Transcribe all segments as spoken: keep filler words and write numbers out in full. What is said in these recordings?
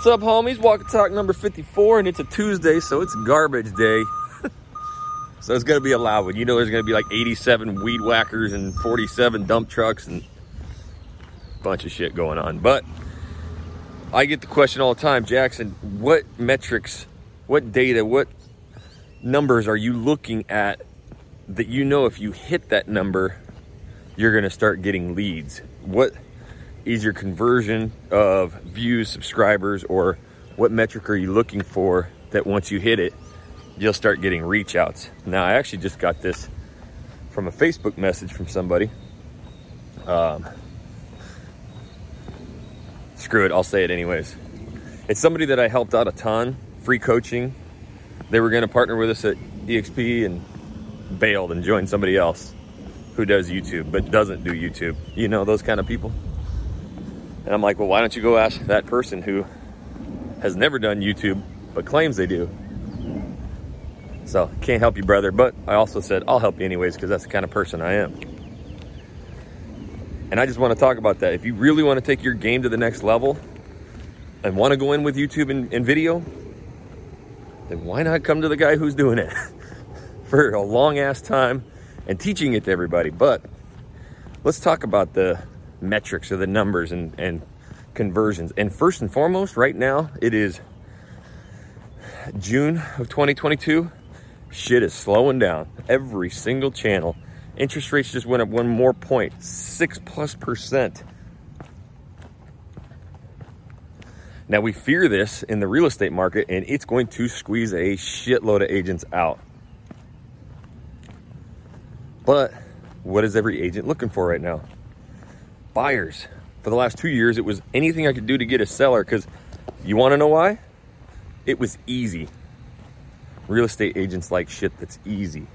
What's up, homies? Walk and talk number fifty-four, and it's a Tuesday, so it's garbage day. So it's going to be a loud one. You know there's going to be like eighty-seven weed whackers and forty-seven dump trucks and a bunch of shit going on. But I get the question all the time, Jackson, what metrics, what data, what numbers are you looking at that you know if you hit that number, you're going to start getting leads? What is your conversion of views, subscribers, or what metric are you looking for that once you hit it, you'll start getting reach outs? Now, I actually just got this from a Facebook message from somebody. Um, screw it, I'll say it anyways. It's somebody that I helped out a ton, free coaching. They were gonna partner with us at D X P and bailed and joined somebody else who does YouTube, but doesn't do YouTube. You know, those kind of people. And I'm like, well, why don't you go ask that person who has never done YouTube, but claims they do? So, can't help you, brother. But I also said, I'll help you anyways, because that's the kind of person I am. And I just want to talk about that. If you really want to take your game to the next level and want to go in with YouTube and, and video, then why not come to the guy who's doing it for a long ass time and teaching it to everybody? But let's talk about the metrics or the numbers and, and conversions. And first and foremost, right now, it is June of twenty twenty-two. Shit is slowing down. Every single channel. Interest rates just went up one more point. Six plus percent. Now, we fear this in the real estate market, and it's going to squeeze a shitload of agents out. But what is every agent looking for right now? Buyers. For the last two years, it was anything I could do to get a seller, because you want to know why? It was easy. Real estate agents like shit that's easy.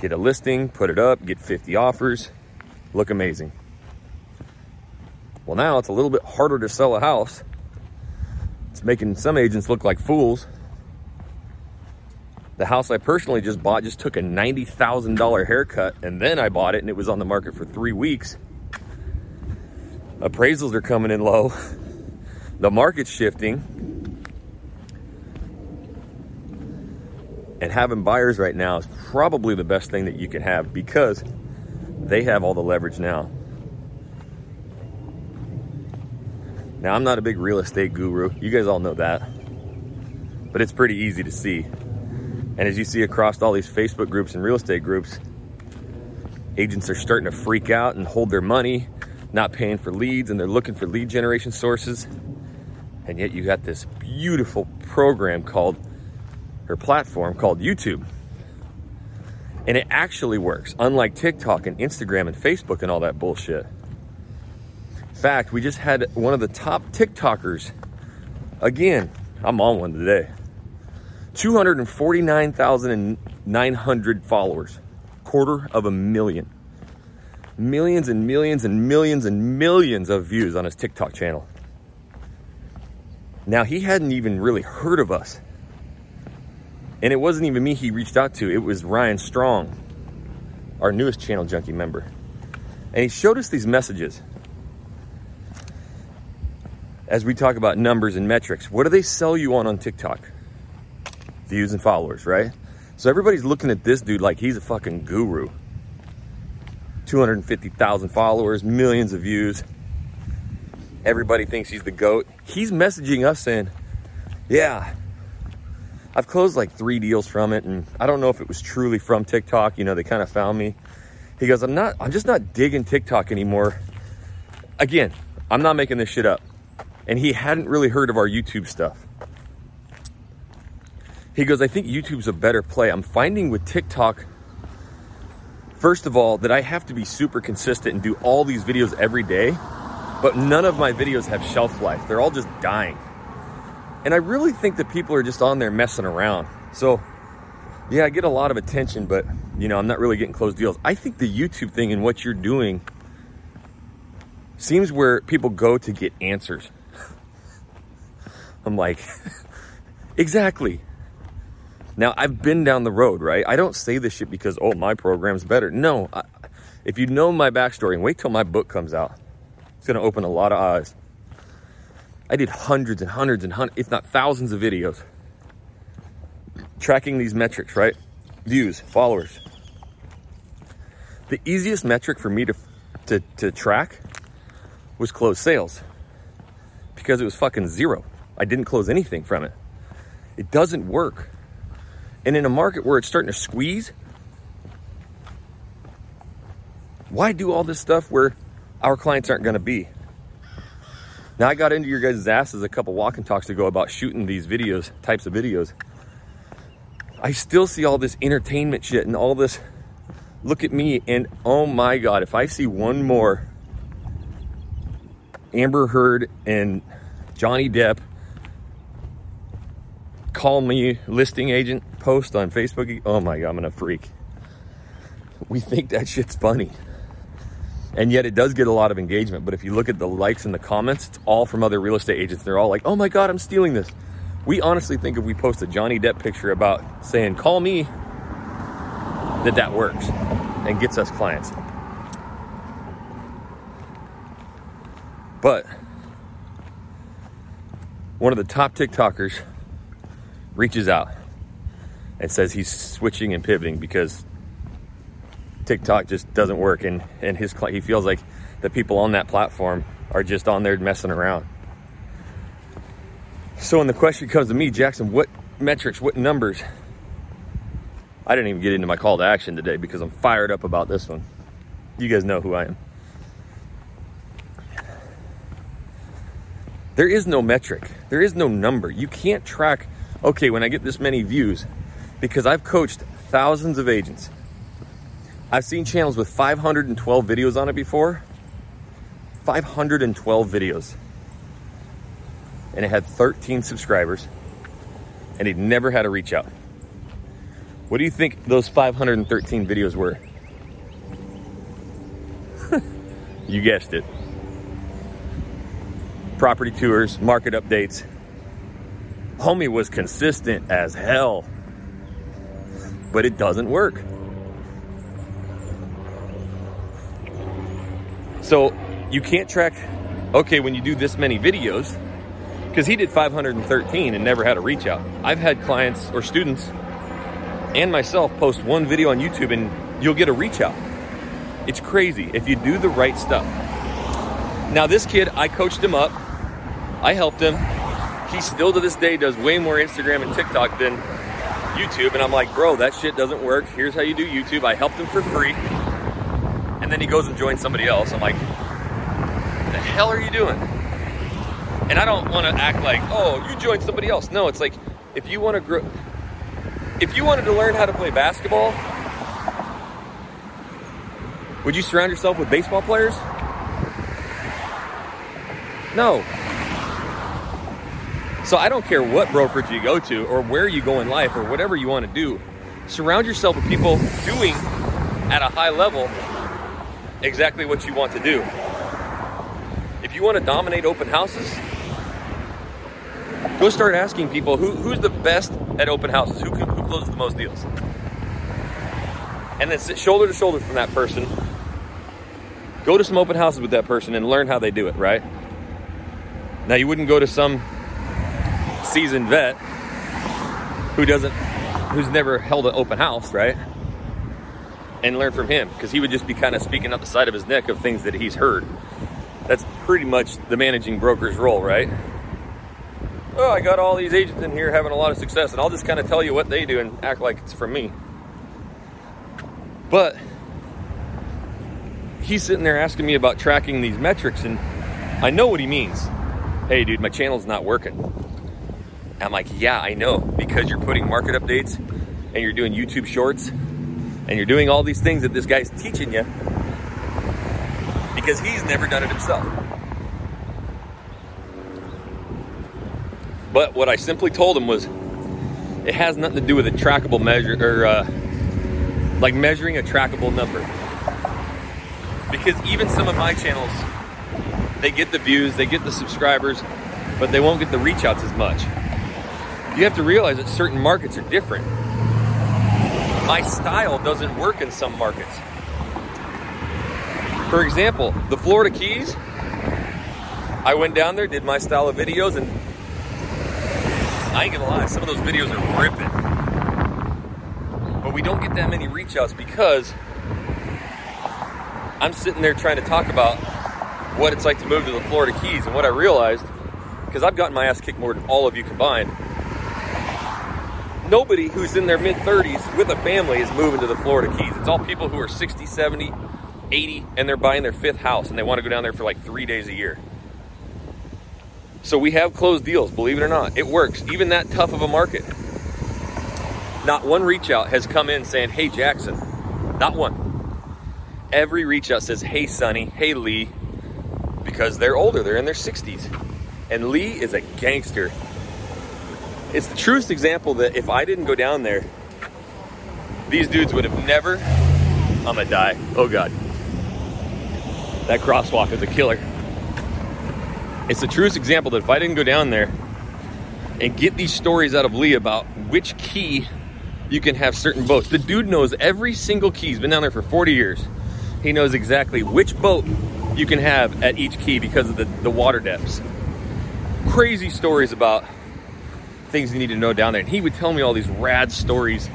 Get a listing, put it up, get fifty offers, look amazing. Well, now it's a little bit harder to sell a house. It's making some agents look like fools. The house I personally just bought just took a ninety thousand dollars haircut, and then I bought it, and it was on the market for three weeks. Appraisals are coming in low. The market's shifting. And having buyers right now is probably the best thing that you can have, because they have all the leverage now. Now, I'm not a big real estate guru. You guys all know that. But it's pretty easy to see. And as you see across all these Facebook groups and real estate groups, agents are starting to freak out and hold their money, not paying for leads, and they're looking for lead generation sources. And yet you got this beautiful program called her platform called YouTube. And it actually works, unlike TikTok and Instagram and Facebook and all that bullshit. In fact, we just had one of the top TikTokers. Again, I'm on one today. two hundred forty-nine thousand nine hundred followers, quarter of a million. Millions and millions and millions and millions of views on his TikTok channel. Now, he hadn't even really heard of us. And it wasn't even me he reached out to. It was Ryan Strong, our newest Channel Junkie member. And he showed us these messages. As we talk about numbers and metrics, what do they sell you on on TikTok? Views and followers, right? So everybody's looking at this dude like he's a fucking guru. two hundred fifty thousand followers, millions of views. Everybody thinks he's the GOAT. He's messaging us saying, yeah, I've closed like three deals from it, and I don't know if it was truly from TikTok. You know, they kind of found me. He goes, I'm not, I'm just not digging TikTok anymore. Again, I'm not making this shit up. And he hadn't really heard of our YouTube stuff. He goes, I think YouTube's a better play. I'm finding with TikTok, first of all, that I have to be super consistent and do all these videos every day, but none of my videos have shelf life. They're all just dying. And I really think that people are just on there messing around. So, yeah, I get a lot of attention, but, you know, I'm not really getting closed deals. I think the YouTube thing and what you're doing seems where people go to get answers. I'm like, exactly. Now, I've been down the road, right? I don't say this shit because, oh, my program's better. No. I, if you know my backstory, and wait till my book comes out, it's going to open a lot of eyes. I did hundreds and hundreds and hundreds, if not thousands of videos tracking these metrics, right? Views, followers. The easiest metric for me to, to, to track was closed sales, because it was fucking zero. I didn't close anything from it. It doesn't work. And in a market where it's starting to squeeze, why do all this stuff where our clients aren't going to be? Now, I got into your guys' asses a couple walk and talks ago about shooting these videos, types of videos. I still see all this entertainment shit and all this, look at me, and oh my God, if I see one more Amber Heard and Johnny Depp call me listing agent post on Facebook, oh my God, I'm gonna freak. We think that shit's funny. And yet it does get a lot of engagement. But if you look at the likes and the comments, it's all from other real estate agents. They're all like, oh my God, I'm stealing this. We honestly think if we post a Johnny Depp picture about saying, call me, that that works and gets us clients. But one of the top TikTokers reaches out and says he's switching and pivoting because TikTok just doesn't work, and and his he feels like the people on that platform are just on there messing around. So when the question comes to me, Jackson, what metrics, what numbers? I didn't even get into my call to action today because I'm fired up about this one. You guys know who I am. There is no metric. There is no number. You can't track, okay, when I get this many views, because I've coached thousands of agents. I've seen channels with five hundred twelve videos on it before. five hundred twelve videos. And it had thirteen subscribers. And it never had a reach out. What do you think those five hundred thirteen videos were? You guessed it. Property tours, market updates. Homie was consistent as hell. But it doesn't work. So you can't track, okay, when you do this many videos, because he did five hundred thirteen and never had a reach out. I've had clients or students and myself post one video on YouTube and you'll get a reach out. It's crazy if you do the right stuff. Now this kid, I coached him up. I helped him. He still to this day does way more Instagram and TikTok than YouTube. And I'm like, bro, that shit doesn't work. Here's how you do YouTube. I helped him for free. And then he goes and joins somebody else. I'm like, what the hell are you doing? And I don't want to act like, oh, you joined somebody else. No, it's like, if you want to grow, if you wanted to learn how to play basketball, would you surround yourself with baseball players? No. So I don't care what brokerage you go to or where you go in life or whatever you want to do. Surround yourself with people doing at a high level exactly what you want to do. If you want to dominate open houses, go start asking people who, who's the best at open houses, who, who closes the most deals, and then sit shoulder to shoulder from that person. Go to some open houses with that person and learn how they do it, right? Now, you wouldn't go to some seasoned vet who doesn't who's never held an open house, right? And learn from him, because he would just be kind of speaking up the side of his neck of things that he's heard. That's pretty much the managing broker's role, right? Oh, I got all these agents in here having a lot of success, and I'll just kind of tell you what they do and act like it's from me. But he's sitting there asking me about tracking these metrics, and I know what he means. Hey, dude, my channel's not working. I'm like, yeah, I know, because you're putting market updates and you're doing YouTube shorts. And you're doing all these things that this guy's teaching you because he's never done it himself. But what I simply told him was, it has nothing to do with a trackable measure or uh, like measuring a trackable number. Because even some of my channels, they get the views, they get the subscribers, but they won't get the reach outs as much. You have to realize that certain markets are different. My style doesn't work in some markets. For example, the Florida Keys, I went down there, did my style of videos, and I ain't gonna lie, some of those videos are ripping. But we don't get that many reach outs because I'm sitting there trying to talk about what it's like to move to the Florida Keys, and what I realized, because I've gotten my ass kicked more than all of you combined, nobody who's in their mid thirties with a family is moving to the Florida Keys. It's all people who are sixty, seventy, eighty, and they're buying their fifth house, and they want to go down there for like three days a year. So we have closed deals, believe it or not. It works, even that tough of a market. Not one reach out has come in saying, hey, Jackson. Not one. Every reach out says, hey, Sonny, hey, Lee, because they're older, they're in their sixties. And Lee is a gangster. It's the truest example that if I didn't go down there, these dudes would have never, I'm gonna die. Oh God. That crosswalk is a killer. It's the truest example that if I didn't go down there and get these stories out of Lee about which key you can have certain boats. The dude knows every single key. He's been down there for forty years. He knows exactly which boat you can have at each key because of the, the water depths. Crazy stories about things you need to know down there. And he would tell me all these rad stories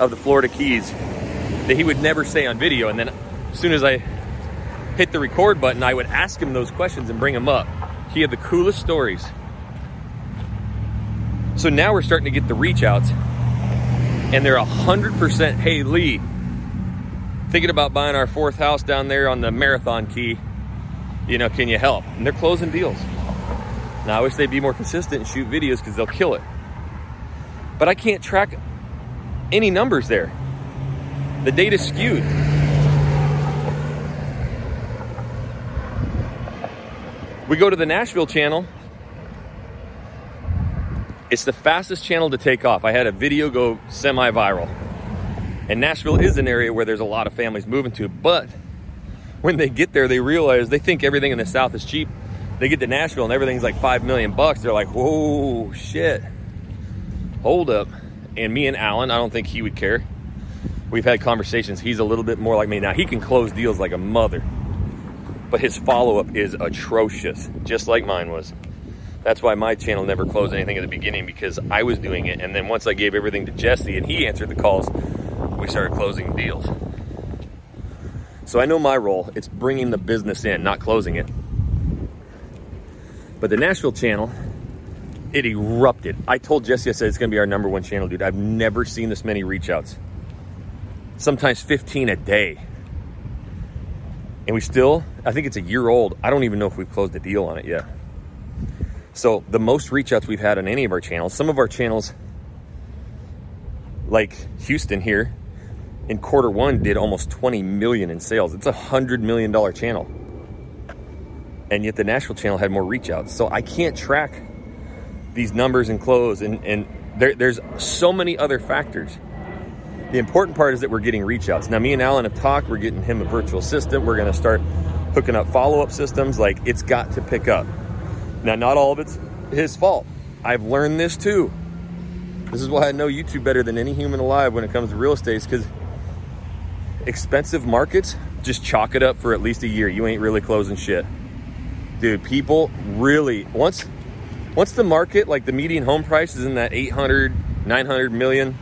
of the Florida Keys that he would never say on video. And then as soon as I hit the record button, I would ask him those questions and bring him up. He had the coolest stories. So now we're starting to get the reach outs, and they're one hundred percent, hey, Lee, thinking about buying our fourth house down there on the Marathon Key. You know, can you help? And they're closing deals. Now, I wish they'd be more consistent and shoot videos because they'll kill it. But I can't track any numbers there. The data's skewed. We go to the Nashville channel. It's the fastest channel to take off. I had a video go semi-viral. And Nashville is an area where there's a lot of families moving to. But when they get there, they realize they think everything in the South is cheap. They get to Nashville and everything's like five million bucks. They're like, whoa, shit, hold up. And me and Alan, I don't think he would care. We've had conversations. He's a little bit more like me. Now, he can close deals like a mother, but his follow-up is atrocious, just like mine was. That's why my channel never closed anything at the beginning, because I was doing it. And then once I gave everything to Jesse and he answered the calls, we started closing deals. So I know my role. It's bringing the business in, not closing it. But the Nashville channel, it erupted. I told Jesse, I said, it's going to be our number one channel, dude. I've never seen this many reach outs. Sometimes fifteen a day. And we still, I think it's a year old. I don't even know if we've closed a deal on it yet. So the most reach outs we've had on any of our channels, some of our channels, like Houston here, in quarter one did almost twenty million in sales. It's a one hundred million dollars channel. And yet the Nashville channel had more reach outs. So I can't track these numbers and close. And, and there, there's so many other factors. The important part is that we're getting reach outs. Now, me and Alan have talked. We're getting him a virtual assistant. We're going to start hooking up follow-up systems. Like, it's got to pick up. Now, not all of it's his fault. I've learned this too. This is why I know YouTube better than any human alive when it comes to real estate, because expensive markets, just chalk it up for at least a year. You ain't really closing shit. Dude, people really, once once the market, like the median home price is in that eight hundred, nine hundred million,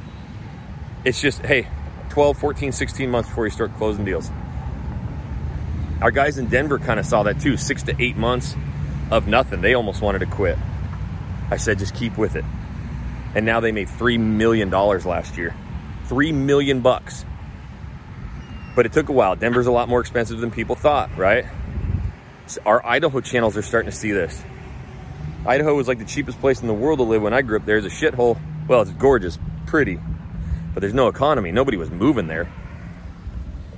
it's just, hey, twelve, fourteen, sixteen months before you start closing deals. Our guys in Denver kind of saw that too, six to eight months of nothing. They almost wanted to quit. I said, just keep with it. And now they made three million dollars last year, three million bucks. But it took a while. Denver's a lot more expensive than people thought, right? Our Idaho channels are starting to see this. Idaho was like the cheapest place in the world to live when I grew up. There's a shithole. Well, it's gorgeous, pretty, but there's no economy. Nobody was moving there.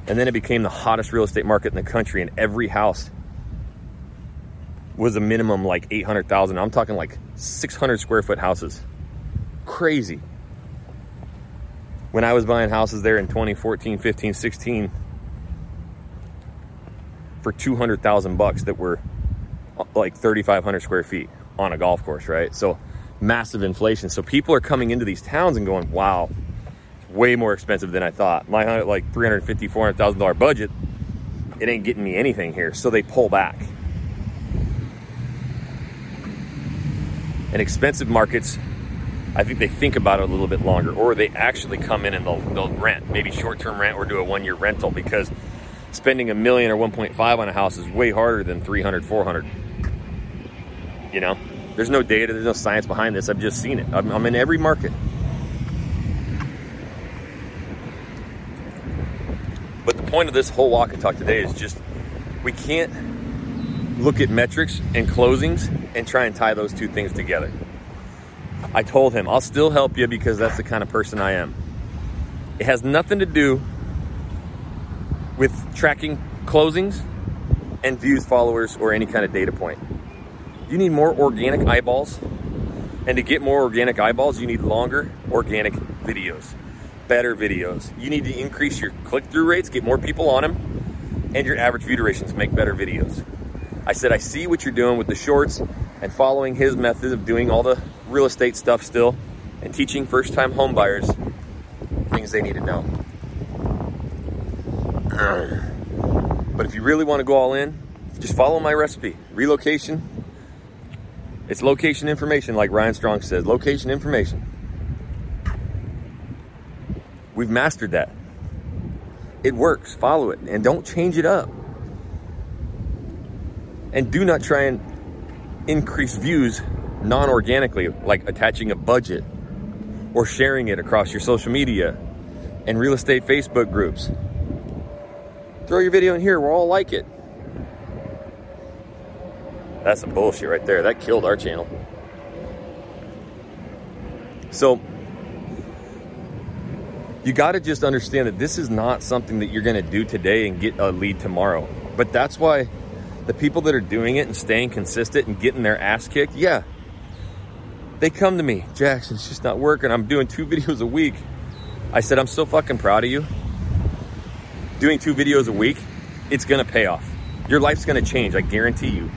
And then it became the hottest real estate market in the country, and every house was a minimum like eight hundred thousand. I'm talking like six hundred square foot houses. Crazy. When I was buying houses there in twenty fourteen, fifteen, sixteen, for two hundred thousand bucks that were like thirty-five hundred square feet on a golf course, right? So massive inflation. So people are coming into these towns and going, wow, it's way more expensive than I thought. My like three hundred fifty thousand, four hundred thousand dollars budget, it ain't getting me anything here. So they pull back. In expensive markets, I think they think about it a little bit longer, or they actually come in and they'll, they'll rent, maybe short-term rent or do a one-year rental, because spending a million or one point five on a house is way harder than three hundred, four hundred. You know, there's no data, there's no science behind this. I've just seen it. I'm, I'm in every market. But the point of this whole walk and talk today is just, we can't look at metrics and closings and try and tie those two things together. I told him, I'll still help you because that's the kind of person I am. It has nothing to do with tracking closings and views, followers, or any kind of data point. You need more organic eyeballs. And to get more organic eyeballs, you need longer organic videos, better videos. You need to increase your click-through rates, get more people on them, and your average view durations, make better videos. I said, I see what you're doing with the shorts and following his method of doing all the real estate stuff still and teaching first-time home buyers things they need to know. But if you really want to go all in, just follow my recipe. Relocation. It's location information, like Ryan Strong says. Location information. We've mastered that. It works. Follow it. And don't change it up. And do not try and increase views non-organically, like attaching a budget or sharing it across your social media and real estate Facebook groups. Throw your video in here. We'll all like it. That's some bullshit right there. That killed our channel. So you got to just understand that this is not something that you're going to do today and get a lead tomorrow. But that's why the people that are doing it and staying consistent and getting their ass kicked, yeah, they come to me. Jackson, it's just not working. I'm doing two videos a week. I said, I'm so fucking proud of you. Doing two videos a week, it's going to pay off. Your life's going to change. I guarantee you.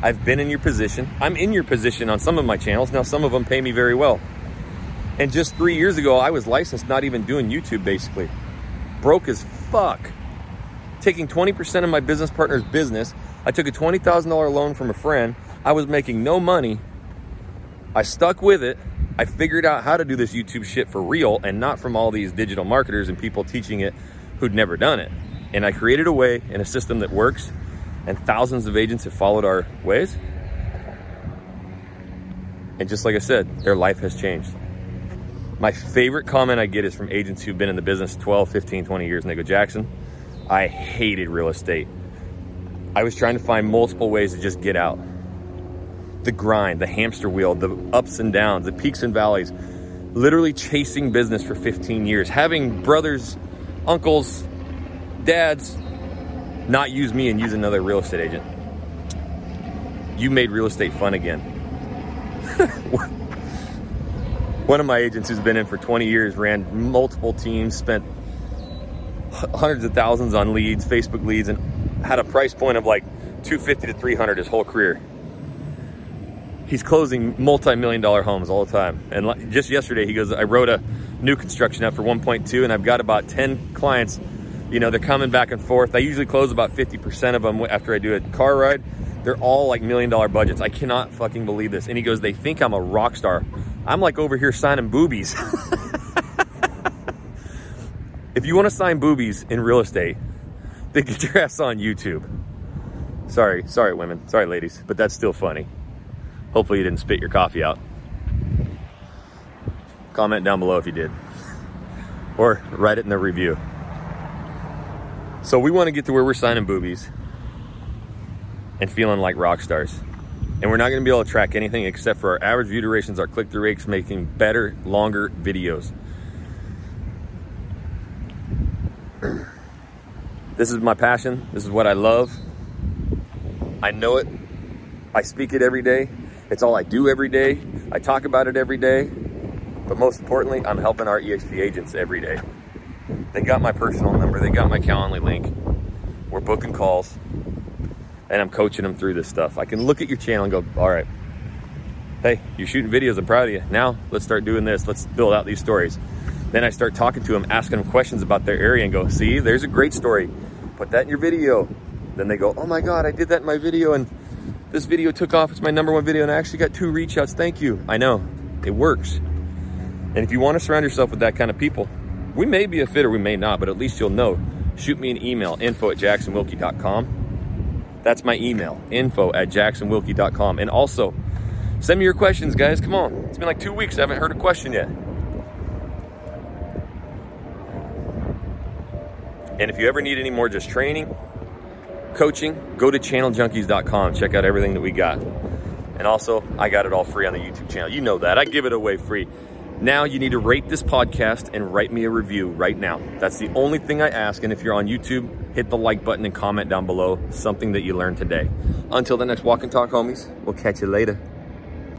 I've been in your position. I'm in your position on some of my channels. Now, some of them pay me very well. And just three years ago, I was licensed, not even doing YouTube, basically. Broke as fuck. Taking twenty percent of my business partner's business. I took a twenty thousand dollars loan from a friend. I was making no money. I stuck with it. I figured out how to do this YouTube shit for real and not from all these digital marketers and people teaching it who'd never done it. And I created a way and a system that works, and thousands of agents have followed our ways. And just like I said, their life has changed. My favorite comment I get is from agents who've been in the business twelve, fifteen, twenty years, and they go, Jackson, I hated real estate. I was trying to find multiple ways to just get out. The grind, the hamster wheel, the ups and downs, the peaks and valleys, literally chasing business for fifteen years, having brothers, uncles, dads, not use me and use another real estate agent. You made real estate fun again. One of my agents who's been in for twenty years, ran multiple teams, spent hundreds of thousands on leads, Facebook leads, and had a price point of like two fifty to three hundred his whole career. He's closing multi-million dollar homes all the time. And just yesterday, he goes, I wrote a new construction up for one point two and I've got about ten clients. You know, they're coming back and forth. I usually close about fifty percent of them after I do a car ride. They're all like million dollar budgets. I cannot fucking believe this. And he goes, they think I'm a rock star. I'm like over here signing boobies. If you want to sign boobies in real estate, then get your ass on YouTube. Sorry, sorry women, sorry ladies, but that's still funny. Hopefully you didn't spit your coffee out. Comment down below if you did. Or write it in the review. So we want to get to where we're signing boobies and feeling like rock stars. And we're not going to be able to track anything except for our average view durations, our click-through rates, making better, longer videos. This is my passion. This is what I love. I know it. I speak it every day. It's all I do every day. I talk about it every day. But most importantly, I'm helping our E X P agents every day. They got my personal number. They got my Calendly link. We're booking calls. And I'm coaching them through this stuff. I can look at your channel and go, all right, hey, you're shooting videos. I'm proud of you. Now let's start doing this. Let's build out these stories. Then I start talking to them, asking them questions about their area and go, see, there's a great story. Put that in your video. Then they go, oh my God, I did that in my video. And This video took off. It's my number one video, and I actually got two reach outs. Thank you. I know it works. And if you want to surround yourself with that kind of people, we may be a fit or we may not, but at least you'll know. Shoot me an email, info at jackson wilkey dot com. That's my email, info at jackson wilkey dot com. And also, send me your questions, guys. Come on. It's been like two weeks. I haven't heard a question yet. And if you ever need any more just training, coaching, go to channel junkies dot com. Check out everything that we got. And also, I got it all free on the YouTube channel. You know that. I give it away free. Now you need to rate this podcast and write me a review right now. That's the only thing I ask. And if you're on YouTube, hit the like button and comment down below something that you learned today. Until the next walk and talk, homies, we'll catch you later.